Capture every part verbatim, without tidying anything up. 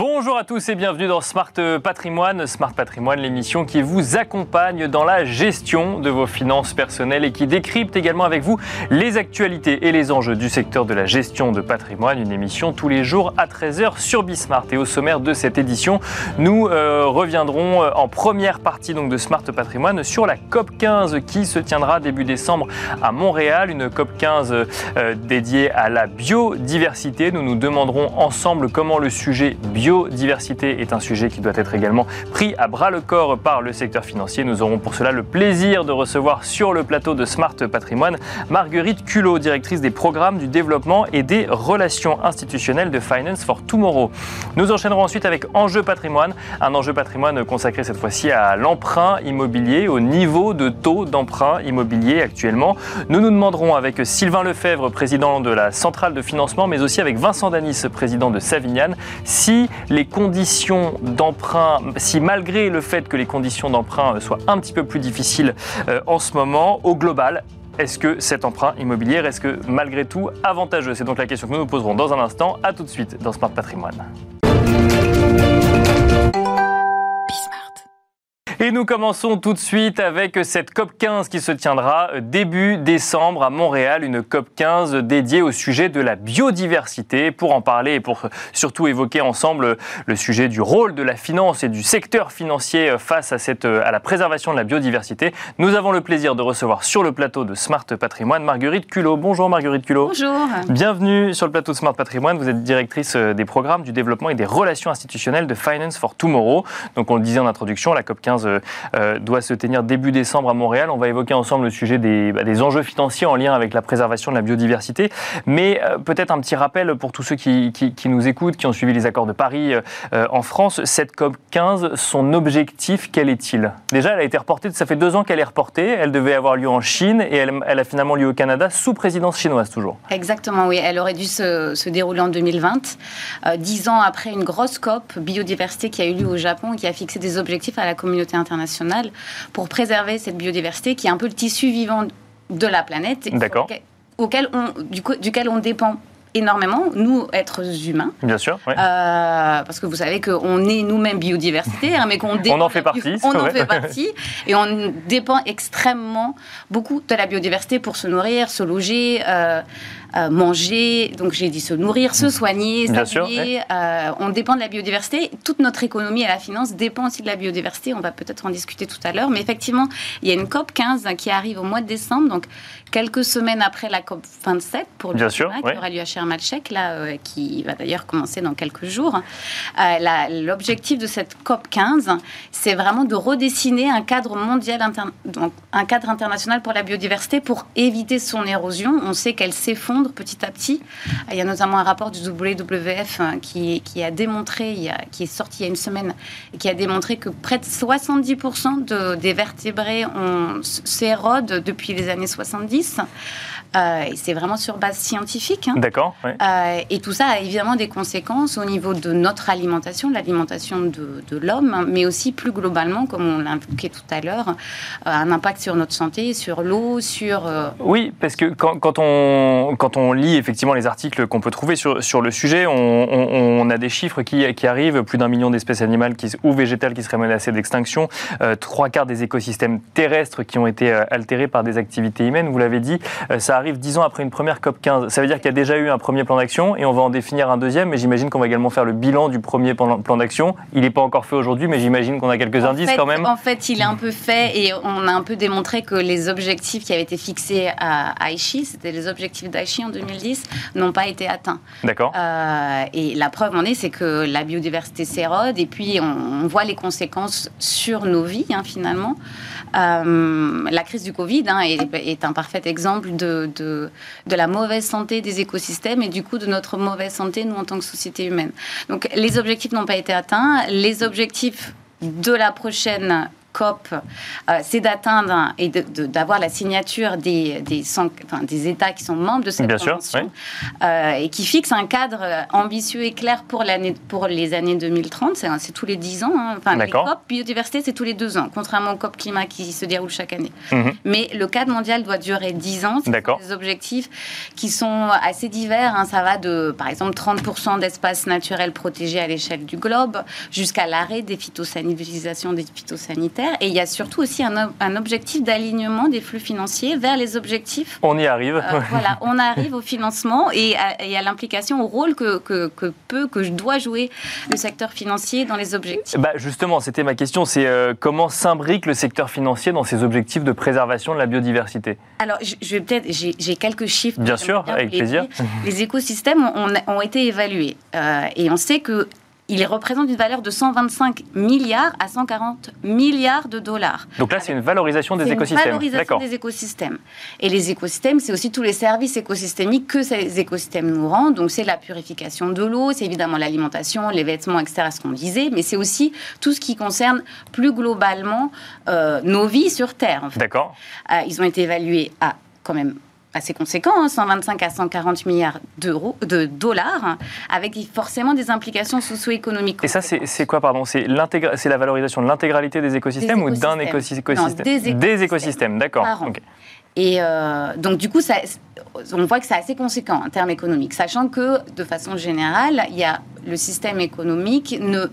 Bonjour à tous et bienvenue dans Smart Patrimoine. Smart Patrimoine, l'émission qui vous accompagne dans la gestion de vos finances personnelles et qui décrypte également avec vous les actualités et les enjeux du secteur de la gestion de patrimoine. Une émission tous les jours à treize heures sur BSmart. Et au sommaire de cette édition, nous euh, reviendrons en première partie donc, de Smart Patrimoine sur la COP quinze qui se tiendra début décembre à Montréal. Une COP quinze euh, dédiée à la biodiversité. Nous nous demanderons ensemble comment le sujet biodiversité Biodiversité est un sujet qui doit être également pris à bras le corps par le secteur financier. Nous aurons pour cela le plaisir de recevoir sur le plateau de Smart Patrimoine Marguerite Culot, directrice des programmes du développement et des relations institutionnelles de Finance for Tomorrow. Nous enchaînerons ensuite avec Enjeu Patrimoine, un enjeu patrimoine consacré cette fois-ci à l'emprunt immobilier, au niveau de taux d'emprunt immobilier actuellement. Nous nous demanderons avec Sylvain Lefebvre, président de la Centrale de Financement, mais aussi avec Vincent Danis, président de Savignan, si les conditions d'emprunt, si malgré le fait que les conditions d'emprunt soient un petit peu plus difficiles en ce moment, au global, est-ce que cet emprunt immobilier est-ce que malgré tout avantageux? C'est donc la question que nous nous poserons dans un instant. À tout de suite dans Smart Patrimoine. Et nous commençons tout de suite avec cette COP quinze qui se tiendra début décembre à Montréal, une COP quinze dédiée au sujet de la biodiversité. Pour en parler et pour surtout évoquer ensemble le sujet du rôle de la finance et du secteur financier face à, cette, à la préservation de la biodiversité, nous avons le plaisir de recevoir sur le plateau de Smart Patrimoine Marguerite Culot. Bonjour Marguerite Culot. Bonjour. Bienvenue sur le plateau de Smart Patrimoine. Vous êtes directrice des programmes du développement et des relations institutionnelles de Finance for Tomorrow. Donc on le disait en introduction, la COP quinze Euh, doit se tenir début décembre à Montréal. On va évoquer ensemble le sujet des, bah, des enjeux financiers en lien avec la préservation de la biodiversité. Mais euh, peut-être un petit rappel pour tous ceux qui, qui, qui nous écoutent, qui ont suivi les accords de Paris euh, en France. Cette COP quinze, son objectif, quel est-il? Déjà, elle a été reportée, ça fait deux ans qu'elle est reportée. Elle devait avoir lieu en Chine et elle, elle a finalement lieu au Canada, sous présidence chinoise toujours. Exactement, oui. Elle aurait dû se, se dérouler en deux mille vingt. Euh, dix ans après une grosse COP biodiversité qui a eu lieu au Japon et qui a fixé des objectifs à la communauté internationale pour préserver cette biodiversité qui est un peu le tissu vivant de la planète et auquel, auquel on, du coup, duquel on dépend énormément, nous, êtres humains. Bien sûr, oui. Euh, parce que vous savez qu'on est nous-mêmes biodiversité, hein, mais qu'on dépend... on en fait partie. On en fait partie. Et on dépend extrêmement beaucoup de la biodiversité pour se nourrir, se loger, euh, euh, manger, donc j'ai dit se nourrir, se soigner, s'habiller. Oui. Euh, on dépend de la biodiversité. Toute notre économie et la finance dépend aussi de la biodiversité. On va peut-être en discuter tout à l'heure. Mais effectivement, il y a une COP quinze qui arrive au mois de décembre, donc quelques semaines après la COP vingt-sept pour le Bien sûr, qui oui. aura lieu à Malchek, là, euh, qui va d'ailleurs commencer dans quelques jours. Euh, la, l'objectif de cette COP quinze, c'est vraiment de redessiner un cadre mondial, inter... donc un cadre international pour la biodiversité pour éviter son érosion. On sait qu'elle s'effondre petit à petit. Il y a notamment un rapport du W W F qui, qui a démontré, il y a, qui est sorti il y a une semaine, qui a démontré que près de soixante-dix pour cent de, des vertébrés on, s'érodent depuis les années soixante-dix. Euh, et c'est vraiment sur base scientifique. Hein. D'accord. Oui. Euh, et tout ça a évidemment des conséquences au niveau de notre alimentation, l'alimentation de, de l'homme, hein, mais aussi plus globalement, comme on l'a indiqué tout à l'heure, euh, un impact sur notre santé, sur l'eau, sur... Euh... Oui, parce que quand, quand, on, quand on lit effectivement les articles qu'on peut trouver sur, sur le sujet, on, on, on a des chiffres qui, qui arrivent, plus d'un million d'espèces animales qui, ou végétales qui seraient menacées d'extinction, euh, trois quarts des écosystèmes terrestres qui ont été euh, altérés par des activités humaines, vous l'avez dit, euh, ça arrive dix ans après une première COP quinze. Ça veut dire qu'il y a déjà eu un premier plan d'action et on va en définir un deuxième, mais j'imagine qu'on va également faire le bilan du premier plan d'action. Il n'est pas encore fait aujourd'hui, mais j'imagine qu'on a quelques en indices fait, quand même. En fait, il est un peu fait et on a un peu démontré que les objectifs qui avaient été fixés à Aichi, c'était les objectifs d'Aichi en deux mille dix, n'ont pas été atteints. D'accord. Euh, et la preuve en est, c'est que la biodiversité s'érode et puis on, on voit les conséquences sur nos vies, hein, finalement. Euh, la crise du Covid hein, est, est un parfait exemple de, de, de la mauvaise santé des écosystèmes et du coup de notre mauvaise santé, nous, en tant que société humaine. Donc les objectifs n'ont pas été atteints. Les objectifs de la prochaine COP, euh, c'est d'atteindre et de, de, d'avoir la signature des, des, cent, enfin, des États qui sont membres de cette Bien convention sûr, oui. euh, et qui fixe un cadre ambitieux et clair pour, l'année, pour les années deux mille trente. C'est, c'est tous les dix ans. Hein. Enfin, les COP biodiversité, c'est tous les deux ans, contrairement au COP climat qui se déroule chaque année. Mm-hmm. Mais le cadre mondial doit durer dix ans. C'est des objectifs qui sont assez divers. Hein. Ça va de, par exemple, trente pour cent d'espaces naturels protégés à l'échelle du globe jusqu'à l'arrêt des phytosanitaires, des phytosanitaires. Et il y a surtout aussi un, un objectif d'alignement des flux financiers vers les objectifs. On y arrive. Euh, voilà, on arrive au financement et à, et à l'implication, au rôle que, que, que peut, que doit jouer le secteur financier dans les objectifs. Bah justement, c'était ma question, c'est euh, comment s'imbrique le secteur financier dans ses objectifs de préservation de la biodiversité ? Alors, je, je vais peut-être, j'ai, j'ai quelques chiffres. Bien sûr, avec plaisir. Les, les écosystèmes ont, ont été évalués euh, et on sait que il représente une valeur de cent vingt-cinq milliards à cent quarante milliards de dollars. Donc là, c'est une valorisation des c'est écosystèmes. C'est une valorisation D'accord. des écosystèmes. Et les écosystèmes, c'est aussi tous les services écosystémiques que ces écosystèmes nous rendent. Donc c'est la purification de l'eau, c'est évidemment l'alimentation, les vêtements, et cetera, ce qu'on disait. Mais c'est aussi tout ce qui concerne plus globalement euh, nos vies sur Terre. En fait. D'accord. Euh, ils ont été évalués à quand même... assez conséquent, hein, cent vingt-cinq à cent quarante milliards d'euros, de dollars, hein, avec forcément des implications socio-économiques. Et ça, c'est, c'est quoi, pardon c'est, c'est la valorisation de l'intégralité des écosystèmes, des écosystèmes. ou d'un écosystème non, des, écosystèmes. des écosystèmes, d'accord. Okay. Et euh, donc, du coup, ça, on voit que c'est assez conséquent en termes économiques, sachant que, de façon générale, il y a le système économique ne...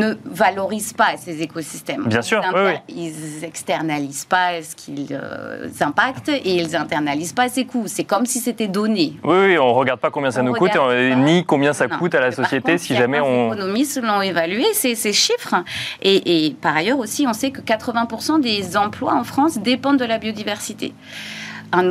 ne valorisent pas ces écosystèmes. Bien ils sûr, inter- oui, oui. Ils n'externalisent pas ce qu'ils euh, impactent et ils n'internalisent pas ces coûts. C'est comme si c'était donné. Oui, oui on ne regarde pas combien ça on nous coûte, et ni combien ça non. coûte à la mais société contre, si jamais on... Les économistes l'ont évalué, ces, ces chiffres. Et, et par ailleurs aussi, on sait que quatre-vingts pour cent des emplois en France dépendent de la biodiversité.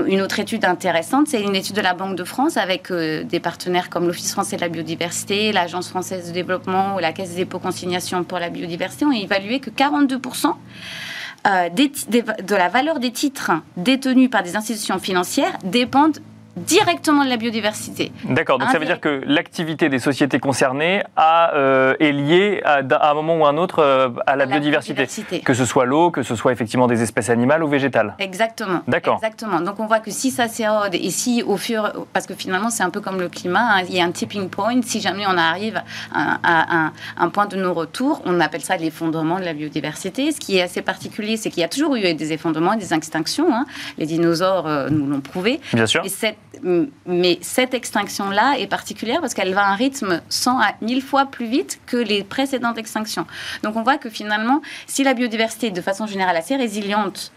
Une autre étude intéressante, c'est une étude de la Banque de France avec euh, des partenaires comme l'Office français de la biodiversité, l'Agence française de développement ou la Caisse des dépôts consignations pour la biodiversité ont évalué que quarante-deux pour cent euh, des, des, de la valeur des titres détenus par des institutions financières dépendent directement de la biodiversité. D'accord, donc Indirect... ça veut dire que l'activité des sociétés concernées a, euh, est liée à, à un moment ou à un autre euh, à la, la biodiversité. biodiversité. Que ce soit l'eau, que ce soit effectivement des espèces animales ou végétales. Exactement. D'accord. Exactement. Donc on voit que si ça s'érode et si au fur... Parce que finalement c'est un peu comme le climat, hein, il y a un tipping point, si jamais on arrive à, à, à un point de non-retour, on appelle ça l'effondrement de la biodiversité. Ce qui est assez particulier, c'est qu'il y a toujours eu des effondrements, des extinctions. Hein. Les dinosaures euh, nous l'ont prouvé. Bien sûr. Et cette Mais cette extinction-là est particulière parce qu'elle va à un rythme cent à mille fois plus vite que les précédentes extinctions. Donc on voit que finalement, si la biodiversité est de façon générale assez résiliente,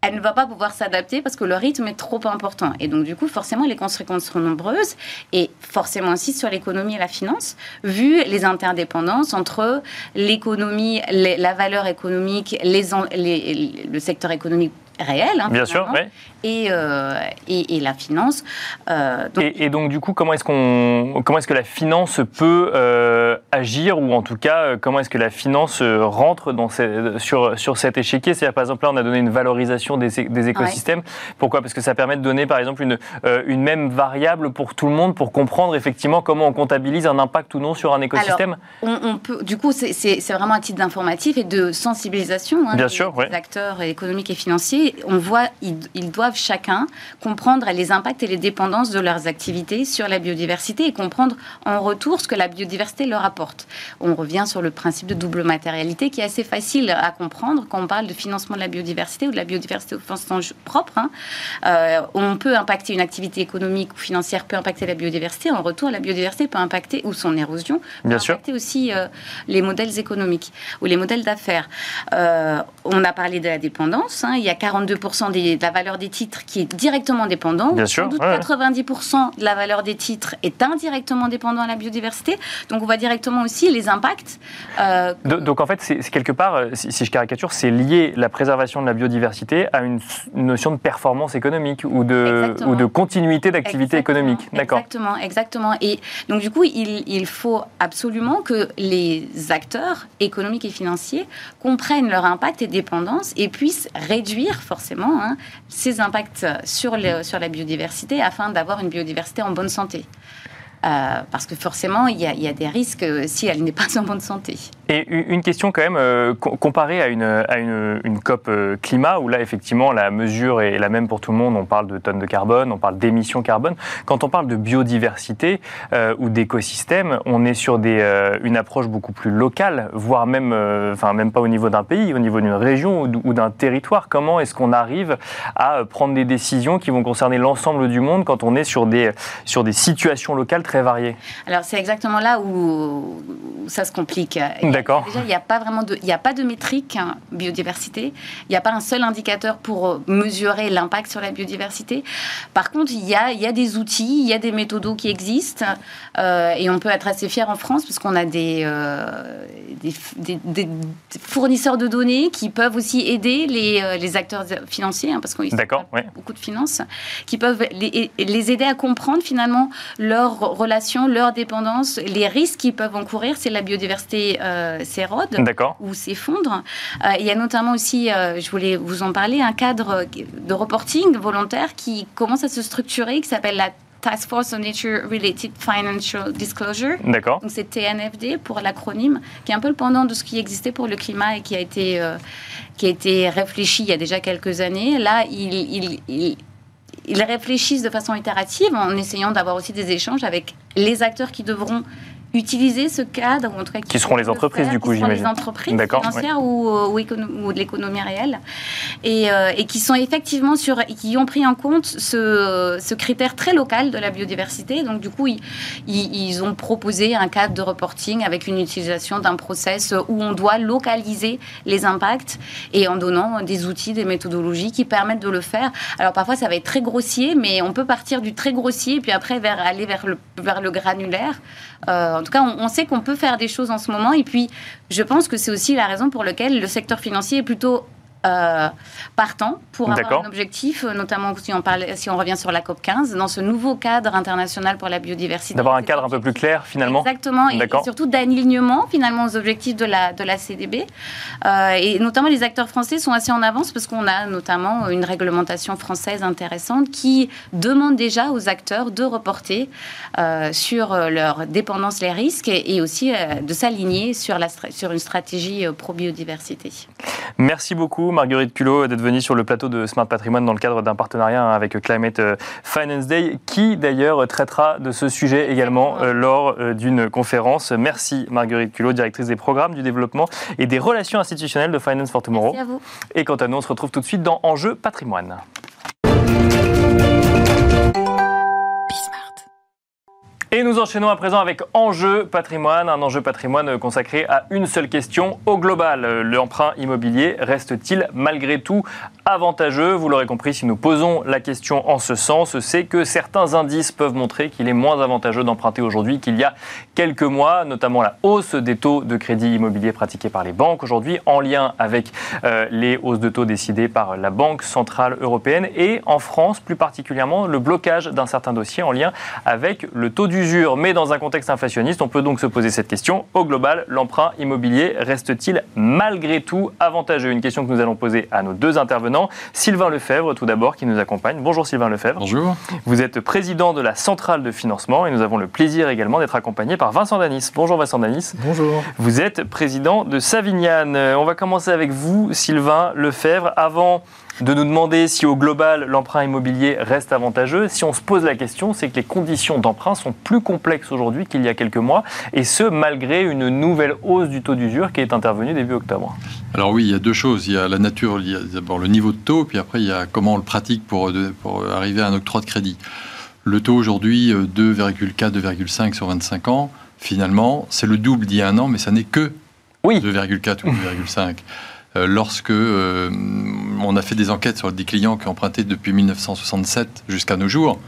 elle ne va pas pouvoir s'adapter parce que le rythme est trop important. Et donc du coup, forcément, les conséquences seront nombreuses et forcément aussi sur l'économie et la finance, vu les interdépendances entre l'économie, les, la valeur économique, les, les, le secteur économique réel, hein, bien sûr, oui. et, euh, et, et la finance. Euh, donc... Et, et donc, du coup, comment est-ce, qu'on, comment est-ce que la finance peut euh, agir, ou en tout cas, comment est-ce que la finance rentre dans ces, sur, sur cet échiquier ? C'est-à-dire, par exemple, là, on a donné une valorisation des, des écosystèmes. Ouais. Pourquoi ? Parce que ça permet de donner, par exemple, une, euh, une même variable pour tout le monde, pour comprendre effectivement comment on comptabilise un impact ou non sur un écosystème. Alors, on, on peut, du coup, c'est, c'est, c'est vraiment un titre d'informatif et de sensibilisation hein, bien des, sûr, des ouais. acteurs économiques et financiers. On voit qu'ils doivent chacun comprendre les impacts et les dépendances de leurs activités sur la biodiversité et comprendre en retour ce que la biodiversité leur apporte. On revient sur le principe de double matérialité qui est assez facile à comprendre quand on parle de financement de la biodiversité ou de la biodiversité au sens propre. Hein. Euh, on peut impacter une activité économique ou financière peut impacter la biodiversité. En retour, la biodiversité peut impacter ou son érosion peut Bien impacter sûr. aussi euh, les modèles économiques ou les modèles d'affaires. Euh, on a parlé de la dépendance. Hein. Il y a quarante-deux pour cent des, de la valeur des titres qui est directement dépendant. Bien sûr, sans doute ouais. quatre-vingt-dix pour cent de la valeur des titres est indirectement dépendant à la biodiversité. Donc, on voit directement aussi les impacts. Euh... Donc, en fait, c'est, c'est quelque part, si, si je caricature, c'est lié la préservation de la biodiversité à une notion de performance économique ou de, ou de continuité d'activité exactement. économique. D'accord. Exactement, exactement. Et donc, du coup, il, il faut absolument que les acteurs économiques et financiers comprennent leur impact et dépendance et puissent réduire forcément, hein, ces impacts sur, le, sur la biodiversité afin d'avoir une biodiversité en bonne santé. Euh, parce que forcément, il y a, il y a des risques si elle n'est pas en bonne santé. Et une question quand même, euh, comparée à une, à une, une COP euh, climat, où là effectivement la mesure est la même pour tout le monde, on parle de tonnes de carbone, on parle d'émissions carbone. Quand on parle de biodiversité euh, ou d'écosystème, on est sur des, euh, une approche beaucoup plus locale, voire même, euh, enfin même pas au niveau d'un pays, au niveau d'une région ou d'un territoire. Comment est-ce qu'on arrive à prendre des décisions qui vont concerner l'ensemble du monde quand on est sur des, sur des situations locales très variées? Alors c'est exactement là où ça se complique. D'accord. Déjà, il n'y a pas vraiment de, il n'y a pas de métrique hein, biodiversité. Il n'y a pas un seul indicateur pour mesurer l'impact sur la biodiversité. Par contre, il y a, il y a des outils, il y a des méthodos qui existent euh, et on peut être assez fier en France parce qu'on a des, euh, des, des, des fournisseurs de données qui peuvent aussi aider les, euh, les acteurs financiers hein, parce qu'on a ouais. beaucoup de finances, qui peuvent les, les aider à comprendre finalement leurs relations, leurs dépendances, les risques qu'ils peuvent encourir si la biodiversité euh, s'érode ou s'effondre. Euh, il y a notamment aussi, euh, je voulais vous en parler, un cadre de reporting volontaire qui commence à se structurer, qui s'appelle la Task Force on Nature Related Financial Disclosure. D'accord. Donc c'est T N F D pour l'acronyme, qui est un peu le pendant de ce qui existait pour le climat et qui a été, euh, qui a été réfléchi il y a déjà quelques années. Là, il... il, il Ils réfléchissent de façon itérative en essayant d'avoir aussi des échanges avec les acteurs qui devront utiliser ce cadre, ou en tout cas qui, qui seront les entreprises faire, du coup, j'imagine. Qui seront les entreprises financières oui. ou, ou, ou de l'économie réelle, et, euh, et qui sont effectivement sur, qui ont pris en compte ce, ce critère très local de la biodiversité. Donc du coup, ils, ils ont proposé un cadre de reporting avec une utilisation d'un process où on doit localiser les impacts et en donnant des outils, des méthodologies qui permettent de le faire. Alors parfois, ça va être très gros grossier, mais on peut partir du très grossier et puis après vers, aller vers le, vers le granulaire. Euh, en tout cas, on, on sait qu'on peut faire des choses en ce moment. Et puis, je pense que c'est aussi la raison pour laquelle le secteur financier est plutôt euh, partant pour avoir un objectif, notamment si on, parle, si on revient sur la COP quinze, dans ce nouveau cadre international pour la biodiversité. D'avoir un cadre un peu plus clair, finalement. Exactement, et, et surtout d'alignement, finalement, aux objectifs de la, de la C D B. Euh, et notamment, les acteurs français sont assez en avance parce qu'on a notamment une réglementation française intéressante qui demande déjà aux acteurs de reporter euh, sur leur dépendance, les risques, et, et aussi euh, de s'aligner sur, la, sur une stratégie euh, pro-biodiversité. Merci beaucoup, Marguerite Culot, d'être venue sur le plateau de Smart Patrimoine dans le cadre d'un partenariat avec Climate Finance Day, qui d'ailleurs traitera de ce sujet également euh, lors euh, d'une conférence. Merci Marguerite Culot, directrice des programmes du développement et des relations institutionnelles de Finance for Tomorrow. Merci à vous. Et quant à nous, on se retrouve tout de suite dans Enjeux Patrimoine. Et nous enchaînons à présent avec Enjeu Patrimoine, un enjeu patrimoine consacré à une seule question, au global. L'emprunt immobilier reste-t-il malgré tout avantageux? Vous l'aurez compris, si nous posons la question en ce sens, c'est que certains indices peuvent montrer qu'il est moins avantageux d'emprunter aujourd'hui qu'il y a quelques mois, notamment la hausse des taux de crédit immobilier pratiqués par les banques aujourd'hui, en lien avec euh, les hausses de taux décidées par la Banque Centrale Européenne et en France, plus particulièrement, le blocage d'un certain dossier en lien avec le taux d'usure. Mais dans un contexte inflationniste, on peut donc se poser cette question. Au global, l'emprunt immobilier reste-t-il malgré tout avantageux? Une question que nous allons poser à nos deux intervenants. Sylvain Lefebvre, tout d'abord, qui nous accompagne. Bonjour Sylvain Lefebvre. Bonjour. Vous êtes président de la Centrale de Financement et nous avons le plaisir également d'être accompagné par Vincent Danis. Bonjour Vincent Danis. Bonjour. Vous êtes président de Savignan. On va commencer avec vous, Sylvain Lefebvre. Avant de nous demander si au global l'emprunt immobilier reste avantageux, si on se pose la question, c'est que les conditions d'emprunt sont plus complexes aujourd'hui qu'il y a quelques mois, et ce malgré une nouvelle hausse du taux d'usure qui est intervenue début octobre. Alors oui, il y a deux choses, il y a la nature, il y a d'abord le niveau de taux, puis après il y a comment on le pratique pour, pour arriver à un octroi de crédit. Le taux aujourd'hui, deux virgule quatre à deux virgule cinq sur vingt-cinq ans, finalement c'est le double d'il y a un an, mais ça n'est que oui. deux virgule quatre ou deux virgule cinq. Lorsque euh, on a fait des enquêtes sur des clients qui ont emprunté depuis mille neuf cent soixante-sept jusqu'à nos jours,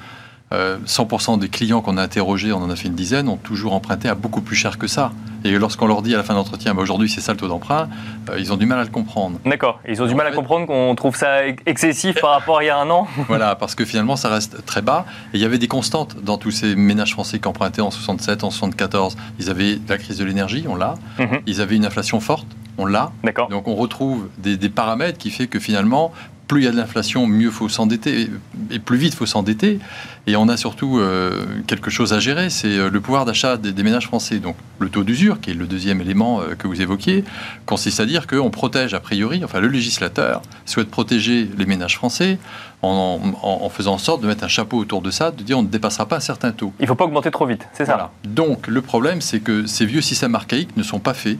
euh, cent pour cent des clients qu'on a interrogés, on en a fait une dizaine, ont toujours emprunté à beaucoup plus cher que ça. Et lorsqu'on leur dit à la fin d'entretien, bah aujourd'hui c'est ça le taux d'emprunt, euh, ils ont du mal à le comprendre. D'accord, ils ont du en mal fait... à comprendre qu'on trouve ça excessif par rapport à il y a un an. Voilà, parce que finalement ça reste très bas. Et il y avait des constantes dans tous ces ménages français qui empruntaient en soixante-sept, en soixante-quatorze. Ils avaient la crise de l'énergie, on l'a. Mm-hmm. Ils avaient une inflation forte, on l'a. D'accord. Donc on retrouve des, des paramètres qui fait que finalement, plus il y a de l'inflation, mieux il faut s'endetter, et plus vite il faut s'endetter. Et on a surtout euh, quelque chose à gérer, c'est le pouvoir d'achat des, des ménages français. Donc le taux d'usure, qui est le deuxième élément euh, que vous évoquiez, consiste à dire qu'on protège a priori, enfin le législateur souhaite protéger les ménages français en, en, en faisant en sorte de mettre un chapeau autour de ça, de dire on ne dépassera pas un certain taux. Il ne faut pas augmenter trop vite, c'est ça. Voilà. Donc le problème, c'est que ces vieux systèmes archaïques ne sont pas faits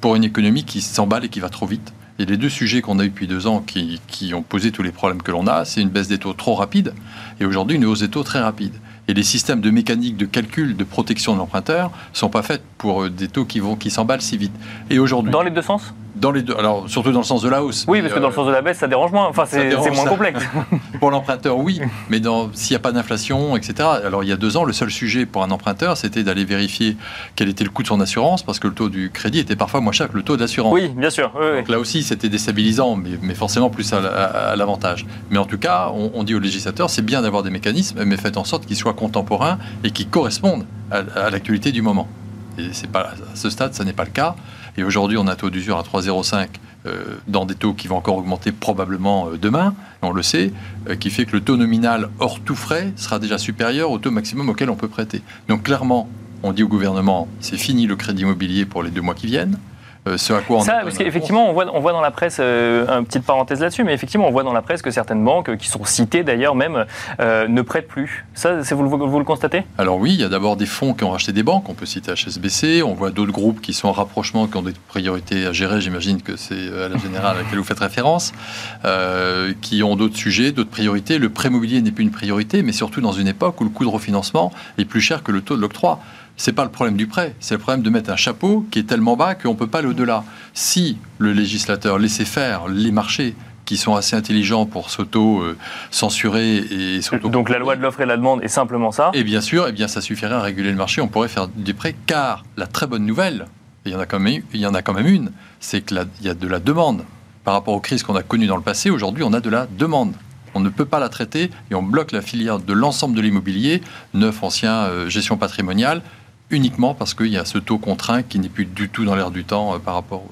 pour une économie qui s'emballe et qui va trop vite. Et les deux sujets qu'on a eu depuis deux ans qui, qui ont posé tous les problèmes que l'on a, c'est une baisse des taux trop rapide et aujourd'hui une hausse des taux très rapide. Et les systèmes de mécanique de calcul de protection de l'emprunteur ne sont pas faits pour des taux qui, vont, qui s'emballent si vite. Et aujourd'hui... Dans les deux sens ? Dans les deux, alors surtout dans le sens de la hausse. Oui, parce que euh, dans le sens de la baisse, ça dérange moins. Enfin, c'est, dérange, c'est moins ça. complexe. Pour l'emprunteur, oui, mais dans, s'il n'y a pas d'inflation, et cetera. Alors, il y a deux ans, le seul sujet pour un emprunteur, c'était d'aller vérifier quel était le coût de son assurance, parce que le taux du crédit était parfois moins cher que le taux de l'assurance. Oui, bien sûr. Oui, oui. Donc là aussi, c'était déstabilisant, mais, mais forcément plus à, à, à l'avantage. Mais en tout cas, on, on dit aux législateurs, c'est bien d'avoir des mécanismes, mais faites en sorte qu'ils soient contemporains et qu'ils correspondent à, à l'actualité du moment. Et c'est pas, à ce stade, ça n'est pas le cas. Et aujourd'hui, on a un taux d'usure à trois virgule zéro cinq euh, dans des taux qui vont encore augmenter probablement euh, demain, on le sait, euh, qui fait que le taux nominal hors tout frais sera déjà supérieur au taux maximum auquel on peut prêter. Donc clairement, on dit au gouvernement, c'est fini le crédit immobilier pour les deux mois qui viennent. Euh, ce à quoi on ça, parce qu'effectivement, on voit, on voit dans la presse, euh, une petite parenthèse là-dessus, mais effectivement, on voit dans la presse que certaines banques, euh, qui sont citées d'ailleurs même, euh, ne prêtent plus. Ça, c'est, vous, vous le constatez ? Alors oui, il y a d'abord des fonds qui ont racheté des banques, on peut citer H S B C, on voit d'autres groupes qui sont en rapprochement, qui ont des priorités à gérer, j'imagine que c'est à la générale à laquelle vous faites référence, euh, qui ont d'autres sujets, d'autres priorités. Le prêt immobilier n'est plus une priorité, mais surtout dans une époque où le coût de refinancement est plus cher que le taux de l'octroi. C'est pas le problème du prêt, c'est le problème de mettre un chapeau qui est tellement bas qu'on ne peut pas aller au-delà. Si le législateur laissait faire les marchés qui sont assez intelligents pour s'auto-censurer et s'auto... Donc la loi de l'offre et de la demande est simplement ça ? Et bien sûr, et bien ça suffirait à réguler le marché, on pourrait faire des prêts, car la très bonne nouvelle, et il y en a quand même, il y en a quand même une, c'est qu'il y a de la demande. Par rapport aux crises qu'on a connues dans le passé, aujourd'hui on a de la demande. On ne peut pas la traiter et on bloque la filière de l'ensemble de l'immobilier, neuf, anciens, euh, gestion patrimoniale, uniquement parce qu'il y a ce taux contraint qui n'est plus du tout dans l'air du temps euh, par rapport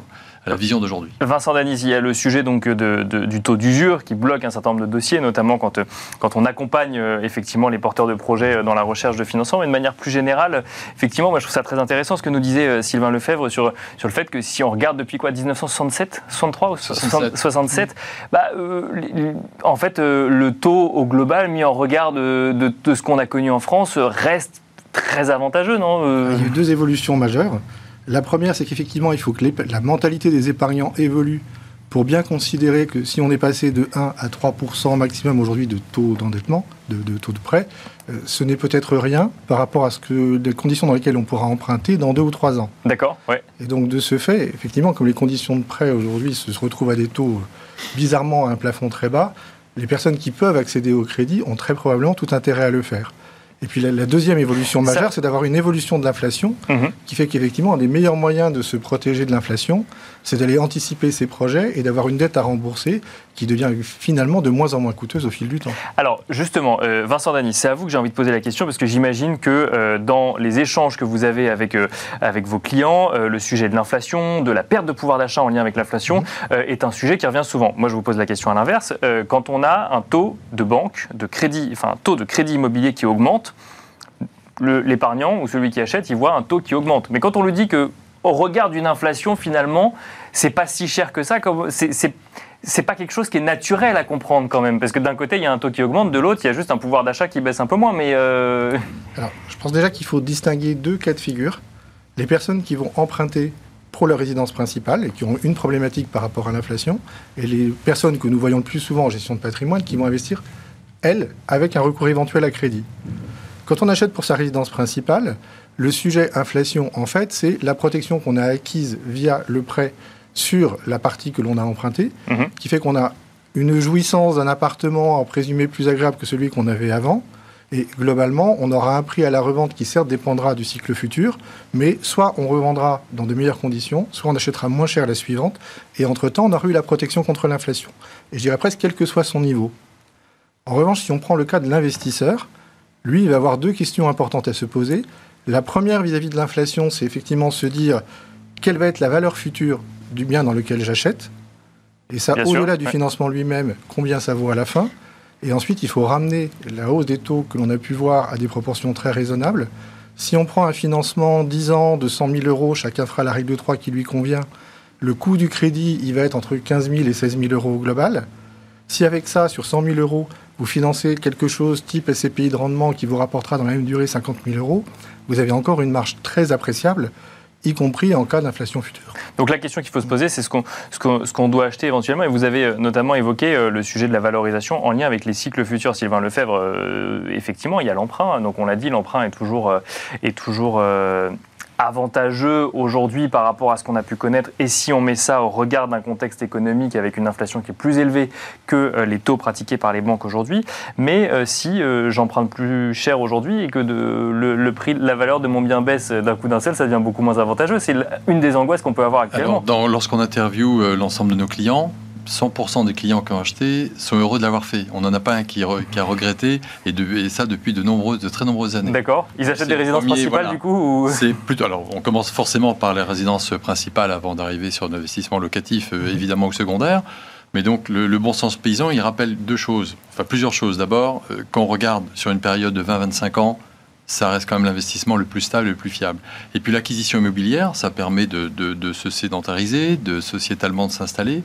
à la vision d'aujourd'hui. Vincent Danis, il y a le sujet donc de, de, du taux d'usure qui bloque un certain nombre de dossiers, notamment quand, euh, quand on accompagne euh, effectivement les porteurs de projets euh, dans la recherche de financement. Mais de manière plus générale, euh, effectivement, moi je trouve ça très intéressant ce que nous disait euh, Sylvain Lefebvre sur, sur le fait que si on regarde depuis quoi, dix-neuf cent soixante-sept, soixante-trois ou soixante-sept, soixante-sept bah, euh, en fait euh, le taux au global mis en regard de, de, de ce qu'on a connu en France euh, reste très avantageux, non ? Euh... Il y a eu deux évolutions majeures. La première, c'est qu'effectivement, il faut que la mentalité des épargnants évolue pour bien considérer que si on est passé de un à trois pour cent maximum aujourd'hui de taux d'endettement, de, de taux de prêt, euh, ce n'est peut-être rien par rapport à ce que, les conditions dans lesquelles on pourra emprunter dans deux ou trois ans. D'accord, ouais. Et donc, de ce fait, effectivement, comme les conditions de prêt aujourd'hui se retrouvent à des taux euh, bizarrement à un plafond très bas, les personnes qui peuvent accéder au crédit ont très probablement tout intérêt à le faire. Et puis la, la deuxième évolution majeure, ça... c'est d'avoir une évolution de l'inflation, mmh. qui fait qu'effectivement, un des meilleurs moyens de se protéger de l'inflation, c'est d'aller anticiper ses projets et d'avoir une dette à rembourser qui devient finalement de moins en moins coûteuse au fil du temps. Alors justement, euh, Vincent Danis, c'est à vous que j'ai envie de poser la question, parce que j'imagine que euh, dans les échanges que vous avez avec, euh, avec vos clients, euh, le sujet de l'inflation, de la perte de pouvoir d'achat en lien avec l'inflation, mmh. euh, est un sujet qui revient souvent. Moi, je vous pose la question à l'inverse. Euh, quand on a un taux de banque, de crédit, enfin un taux de crédit immobilier qui augmente, Le, l'épargnant ou celui qui achète, il voit un taux qui augmente. Mais quand on lui dit qu'au regard d'une inflation, finalement, c'est pas si cher que ça, comme, c'est, c'est, c'est pas quelque chose qui est naturel à comprendre quand même. Parce que d'un côté, il y a un taux qui augmente, de l'autre, il y a juste un pouvoir d'achat qui baisse un peu moins. Mais euh... Alors, je pense déjà qu'il faut distinguer deux cas de figure. Les personnes qui vont emprunter pour leur résidence principale et qui ont une problématique par rapport à l'inflation, et les personnes que nous voyons le plus souvent en gestion de patrimoine qui vont investir, elles, avec un recours éventuel à crédit. Quand on achète pour sa résidence principale, le sujet inflation, en fait, c'est la protection qu'on a acquise via le prêt sur la partie que l'on a empruntée, mmh. qui fait qu'on a une jouissance d'un appartement en présumé plus agréable que celui qu'on avait avant. Et globalement, on aura un prix à la revente qui, certes, dépendra du cycle futur, mais soit on revendra dans de meilleures conditions, soit on achètera moins cher la suivante, et entre-temps, on aura eu la protection contre l'inflation. Et je dirais presque quel que soit son niveau. En revanche, si on prend le cas de l'investisseur, lui, il va avoir deux questions importantes à se poser. La première vis-à-vis de l'inflation, c'est effectivement se dire quelle va être la valeur future du bien dans lequel j'achète. Et ça, au-delà du financement lui-même, combien ça vaut à la fin? Et ensuite, il faut ramener la hausse des taux que l'on a pu voir à des proportions très raisonnables. Si on prend un financement dix ans de cent mille euros, chacun fera la règle de trois qui lui convient, le coût du crédit, il va être entre quinze mille et seize mille euros au global. Si avec ça, sur cent mille euros, vous financez quelque chose type S C P I de rendement qui vous rapportera dans la même durée cinquante mille euros, vous avez encore une marge très appréciable, y compris en cas d'inflation future. Donc la question qu'il faut se poser, c'est ce qu'on, ce qu'on, ce qu'on doit acheter éventuellement. Et vous avez notamment évoqué le sujet de la valorisation en lien avec les cycles futurs. Sylvain Lefebvre, euh, effectivement, il y a l'emprunt. Donc on l'a dit, l'emprunt est toujours... Euh, est toujours euh, avantageux aujourd'hui par rapport à ce qu'on a pu connaître, et si on met ça au regard d'un contexte économique avec une inflation qui est plus élevée que les taux pratiqués par les banques aujourd'hui, mais euh, si euh, j'emprunte plus cher aujourd'hui et que de, le, le prix, la valeur de mon bien baisse d'un coup d'un seul, ça devient beaucoup moins avantageux. C'est une des angoisses qu'on peut avoir actuellement. Alors, dans, lorsqu'on interviewe l'ensemble de nos clients, cent pour cent des clients qui ont acheté sont heureux de l'avoir fait. On n'en a pas un qui, re, qui a regretté, et, de, et ça depuis de, nombreuses, de très nombreuses années. D'accord. Ils achètent c'est des résidences premier, principales, voilà. Du coup ou... C'est plutôt, alors, on commence forcément par les résidences principales avant d'arriver sur l'investissement locatif, euh, évidemment, ou secondaire. Mais donc, le, le bon sens paysan, il rappelle deux choses, enfin plusieurs choses. D'abord, euh, quand on regarde sur une période de vingt à vingt-cinq ans, ça reste quand même l'investissement le plus stable, le plus fiable. Et puis l'acquisition immobilière, ça permet de, de, de se sédentariser, de sociétalement de s'installer.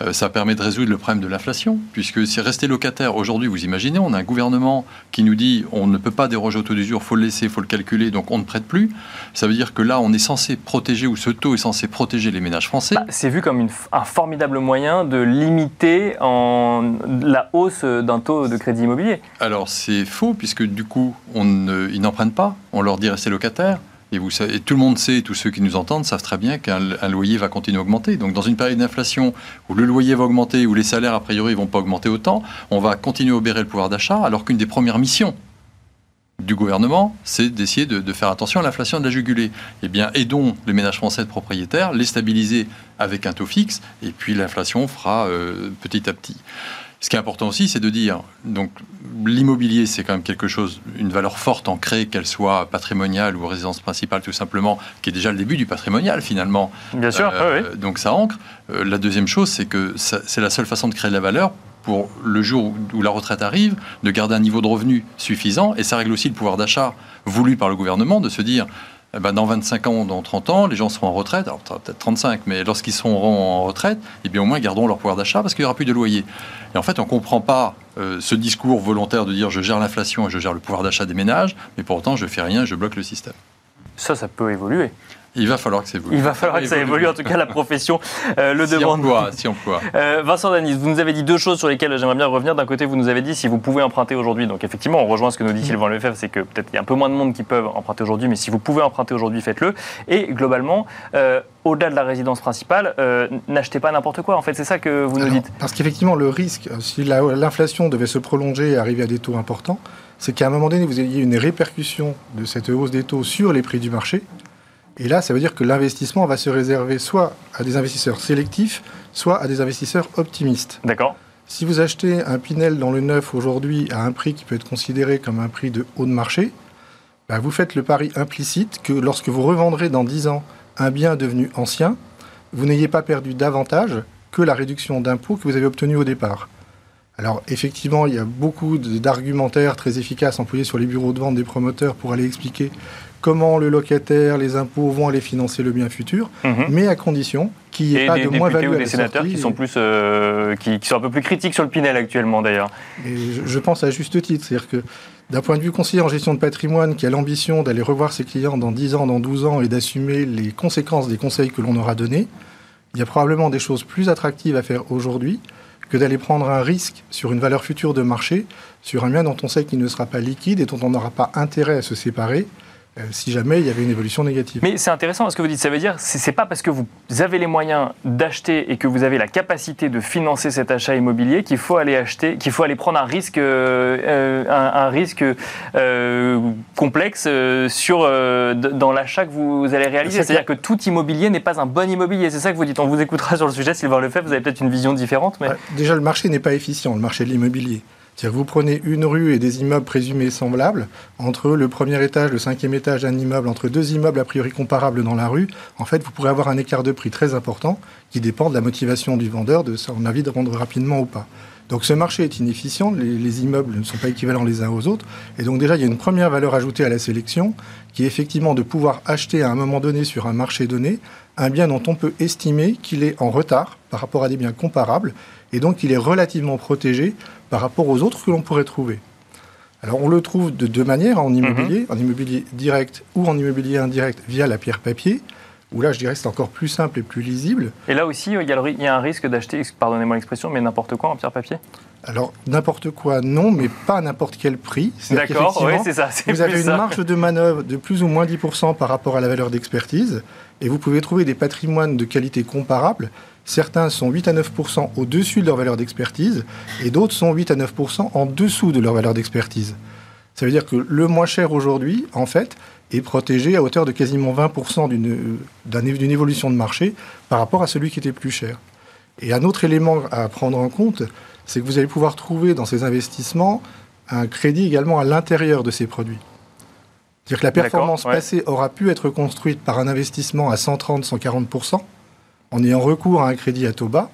Euh, ça permet de résoudre le problème de l'inflation, puisque c'est rester locataire. Aujourd'hui, vous imaginez, on a un gouvernement qui nous dit on ne peut pas déroger au taux d'usure, il faut le laisser, il faut le calculer, donc on ne prête plus. Ça veut dire que là, on est censé protéger, ou ce taux est censé protéger les ménages français. Bah, c'est vu comme une, un formidable moyen de limiter en, la hausse d'un taux de crédit immobilier. Alors c'est faux, puisque du coup, on ne... ils n'empruntent pas, on leur dit restez locataires, et, vous savez, et tout le monde sait, tous ceux qui nous entendent savent très bien qu'un loyer va continuer à augmenter. Donc dans une période d'inflation où le loyer va augmenter, où les salaires a priori ne vont pas augmenter autant, on va continuer à obérer le pouvoir d'achat, alors qu'une des premières missions du gouvernement, c'est d'essayer de, de faire attention à l'inflation et de la juguler. Eh bien, aidons les ménages français de propriétaires, les stabiliser avec un taux fixe, et puis l'inflation fera euh, petit à petit. Ce qui est important aussi, c'est de dire, donc l'immobilier, c'est quand même quelque chose, une valeur forte ancrée, qu'elle soit patrimoniale ou résidence principale, tout simplement, qui est déjà le début du patrimonial, finalement. Bien sûr, euh, oui. Donc ça ancre. Euh, la deuxième chose, c'est que ça, c'est la seule façon de créer de la valeur pour le jour où la retraite arrive, de garder un niveau de revenu suffisant, et ça règle aussi le pouvoir d'achat voulu par le gouvernement, de se dire... Eh ben, dans vingt-cinq ans, dans trente ans, les gens seront en retraite, alors peut-être trente-cinq, mais lorsqu'ils seront en retraite, eh bien, au moins, ils garderont leur pouvoir d'achat parce qu'il n'y aura plus de loyer. Et en fait, on ne comprend pas euh, ce discours volontaire de dire « je gère l'inflation et je gère le pouvoir d'achat des ménages, mais pour autant, je ne fais rien et je bloque le système ». Ça, ça peut évoluer. Il va falloir que ça évolue. Il va falloir que ça évolue, en tout cas la profession euh, le si demande. Emploie, si emploie. Euh, Vincent Danis, vous nous avez dit deux choses sur lesquelles j'aimerais bien revenir. D'un côté, vous nous avez dit si vous pouvez emprunter aujourd'hui, donc effectivement, on rejoint ce que nous dit Sylvain Lefebvre, c'est que peut-être il y a un peu moins de monde qui peuvent emprunter aujourd'hui, mais si vous pouvez emprunter aujourd'hui, faites-le. Et globalement, euh, au-delà de la résidence principale, euh, n'achetez pas n'importe quoi. En fait, c'est ça que vous nous Alors, dites. Parce qu'effectivement, le risque, si la, l'inflation devait se prolonger et arriver à des taux importants, c'est qu'à un moment donné, vous ayez une répercussion de cette hausse des taux sur les prix du marché. Et là, ça veut dire que l'investissement va se réserver soit à des investisseurs sélectifs, soit à des investisseurs optimistes. D'accord. Si vous achetez un Pinel dans le neuf aujourd'hui à un prix qui peut être considéré comme un prix de haut de marché, bah vous faites le pari implicite que lorsque vous revendrez dans dix ans un bien devenu ancien, vous n'ayez pas perdu davantage que la réduction d'impôt que vous avez obtenue au départ. Alors effectivement, il y a beaucoup d'argumentaires très efficaces employés sur les bureaux de vente des promoteurs pour aller expliquer comment le locataire, les impôts vont aller financer le bien futur, mmh. mais à condition qu'il n'y ait et pas des, de moins-value à la sortie. Et des sénateurs qui sont, plus, euh, qui, qui sont un peu plus critiques sur le Pinel actuellement, d'ailleurs. Et je, je pense à juste titre, c'est-à-dire que d'un point de vue conseiller en gestion de patrimoine qui a l'ambition d'aller revoir ses clients dans dix ans, dans douze ans et d'assumer les conséquences des conseils que l'on aura donnés, il y a probablement des choses plus attractives à faire aujourd'hui que d'aller prendre un risque sur une valeur future de marché, sur un bien dont on sait qu'il ne sera pas liquide et dont on n'aura pas intérêt à se séparer, Euh, si jamais il y avait une évolution négative. Mais c'est intéressant ce que vous dites. Ça veut dire que ce n'est pas parce que vous avez les moyens d'acheter et que vous avez la capacité de financer cet achat immobilier qu'il faut aller acheter, qu'il faut aller prendre un risque, euh, un, un risque euh, complexe euh, sur, euh, dans l'achat que vous allez réaliser. C'est C'est-à-dire que... que tout immobilier n'est pas un bon immobilier. C'est ça que vous dites. On vous écoutera sur le sujet, Sylvain Lefebvre. Vous avez peut-être une vision différente. Mais... Déjà, le marché n'est pas efficient, le marché de l'immobilier. C'est-à-dire que vous prenez une rue et des immeubles présumés semblables, entre le premier étage, le cinquième étage d'un immeuble, entre deux immeubles a priori comparables dans la rue, en fait, vous pourrez avoir un écart de prix très important qui dépend de la motivation du vendeur, de son envie de rendre rapidement ou pas. Donc ce marché est inefficient, les, les immeubles ne sont pas équivalents les uns aux autres, et donc déjà il y a une première valeur ajoutée à la sélection, qui est effectivement de pouvoir acheter à un moment donné sur un marché donné, un bien dont on peut estimer qu'il est en retard par rapport à des biens comparables, et donc il est relativement protégé par rapport aux autres que l'on pourrait trouver. Alors on le trouve de deux manières, en immobilier, mmh. en immobilier direct ou en immobilier indirect via la pierre-papier, où là, je dirais que c'est encore plus simple et plus lisible. Et là aussi, il y a, le, il y a un risque d'acheter, pardonnez-moi l'expression, mais n'importe quoi en pierre-papier ? Alors, n'importe quoi, non, mais pas à n'importe quel prix. C'est-à-dire D'accord, oui, c'est ça. C'est vous avez une ça. marge de manœuvre de plus ou moins dix pour cent par rapport à la valeur d'expertise, et vous pouvez trouver des patrimoines de qualité comparable. Certains sont huit à neuf pour cent au-dessus de leur valeur d'expertise, et d'autres sont huit à neuf pour cent en dessous de leur valeur d'expertise. Ça veut dire que le moins cher aujourd'hui, en fait, est protégé à hauteur de quasiment vingt pour cent d'une, d'une évolution de marché par rapport à celui qui était plus cher. Et un autre élément à prendre en compte, c'est que vous allez pouvoir trouver dans ces investissements un crédit également à l'intérieur de ces produits. C'est-à-dire que la performance ouais. passée aura pu être construite par un investissement à cent trente à cent quarante pour cent en ayant recours à un crédit à taux bas.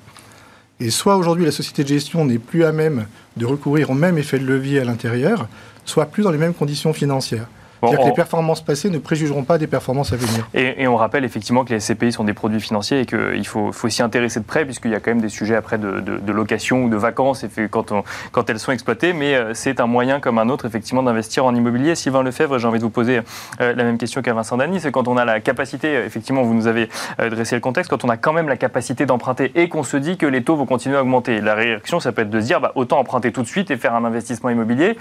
Et soit aujourd'hui la société de gestion n'est plus à même de recourir au même effet de levier à l'intérieur, soit plus dans les mêmes conditions financières. C'est-à-dire que les performances passées ne préjugeront pas des performances à venir. Et, et on rappelle effectivement que les S C P I sont des produits financiers et qu'il faut, faut s'y intéresser de près, puisqu'il y a quand même des sujets après de, de, de location ou de vacances et fait quand, on, quand elles sont exploitées, mais c'est un moyen comme un autre effectivement d'investir en immobilier. Sylvain Lefebvre, j'ai envie de vous poser la même question qu'à Vincent Danis, c'est quand on a la capacité, effectivement vous nous avez dressé le contexte, quand on a quand même la capacité d'emprunter et qu'on se dit que les taux vont continuer à augmenter. La réaction ça peut être de se dire bah, autant emprunter tout de suite et faire un investissement immobilier,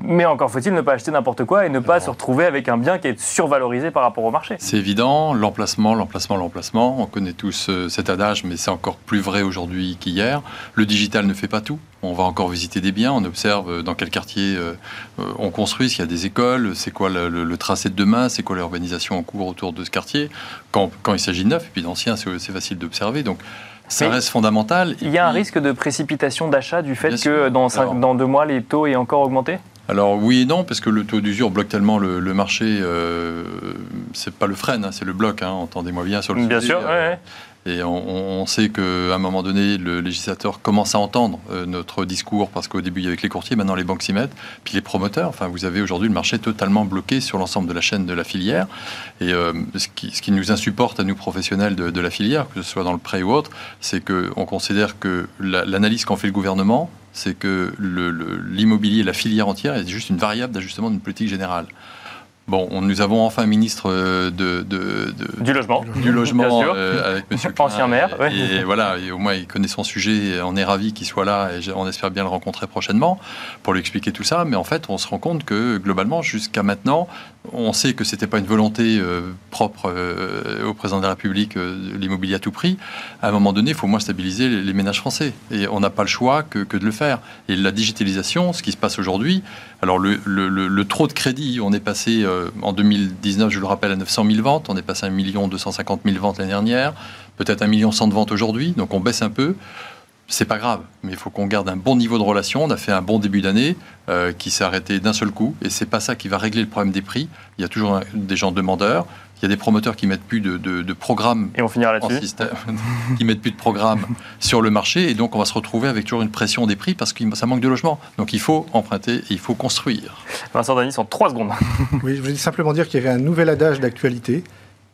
mais encore faut-il ne pas acheter n'importe quoi et ne pas se retrouver avec un bien qui est survalorisé par rapport au marché. C'est évident, l'emplacement, l'emplacement, l'emplacement, on connaît tous cet adage, mais c'est encore plus vrai aujourd'hui qu'hier. Le digital ne fait pas tout. On va encore visiter des biens, on observe dans quel quartier on construit, s'il y a des écoles, c'est quoi le, le, le tracé de demain, c'est quoi l'urbanisation en cours autour de ce quartier. Quand, quand il s'agit de neuf, et puis d'anciens, c'est, c'est facile d'observer. Donc, ça mais reste fondamental. Il y a un puis, risque de précipitation d'achat du fait que dans, cinq, Alors, dans deux mois, les taux aient encore augmenté ? Alors oui et non, parce que le taux d'usure bloque tellement le, le marché, euh, c'est pas le freine, hein, c'est le bloc, hein, entendez-moi bien sur le sujet. Bien sûr, euh, ouais. Et on, on sait qu'à un moment donné, le législateur commence à entendre euh, notre discours, parce qu'au début, il y avait que les courtiers, maintenant les banques s'y mettent, puis les promoteurs. Enfin, vous avez aujourd'hui le marché totalement bloqué sur l'ensemble de la chaîne de la filière. Et euh, ce, qui, ce qui nous insupporte à nous professionnels de, de la filière, que ce soit dans le prêt ou autre, c'est qu'on considère que la, l'analyse qu'en fait le gouvernement, c'est que le, le, l'immobilier, la filière entière, est juste une variable d'ajustement d'une politique générale. Bon, on, nous avons enfin un ministre de, de, de, du logement, du logement euh, avec M. Ancien maire. Et, ouais. et voilà, et au moins il connaît son sujet, et on est ravis qu'il soit là et on espère bien le rencontrer prochainement pour lui expliquer tout ça. Mais en fait, on se rend compte que globalement, jusqu'à maintenant, on sait que ce n'était pas une volonté euh, propre euh, au président de la République, euh, l'immobilier à tout prix. À un moment donné, il faut au moins stabiliser les, les ménages français. Et on n'a pas le choix que, que de le faire. Et la digitalisation, ce qui se passe aujourd'hui, alors le, le, le, le trop de crédit, on est passé euh, en deux mille dix-neuf, je le rappelle, à neuf cent mille ventes. On est passé à un million deux cent cinquante mille ventes l'année dernière. Peut-être un million cent de ventes aujourd'hui. Donc on baisse un peu. C'est pas grave, mais il faut qu'on garde un bon niveau de relation. On a fait un bon début d'année euh, qui s'est arrêté d'un seul coup, et c'est pas ça qui va régler le problème des prix. Il y a toujours des gens demandeurs, il y a des promoteurs qui mettent plus de, de, de programmes, et on finira là-dessus, système, qui mettent plus de programmes sur le marché, et donc on va se retrouver avec toujours une pression des prix parce que ça manque de logement. Donc il faut emprunter, et il faut construire. Vincent Danis, en trois secondes. Oui, je voulais simplement dire qu'il y avait un nouvel adage d'actualité,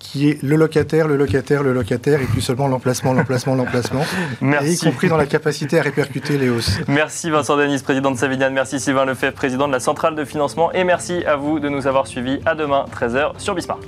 qui est le locataire, le locataire, le locataire, et plus seulement l'emplacement, l'emplacement, l'emplacement, merci. Et y compris dans la capacité à répercuter les hausses. Merci Vincent Danis, président de Savignan, merci Sylvain Lefebvre, président de la Centrale de Financement, et merci à vous de nous avoir suivis. À demain, treize heures, sur BSmart.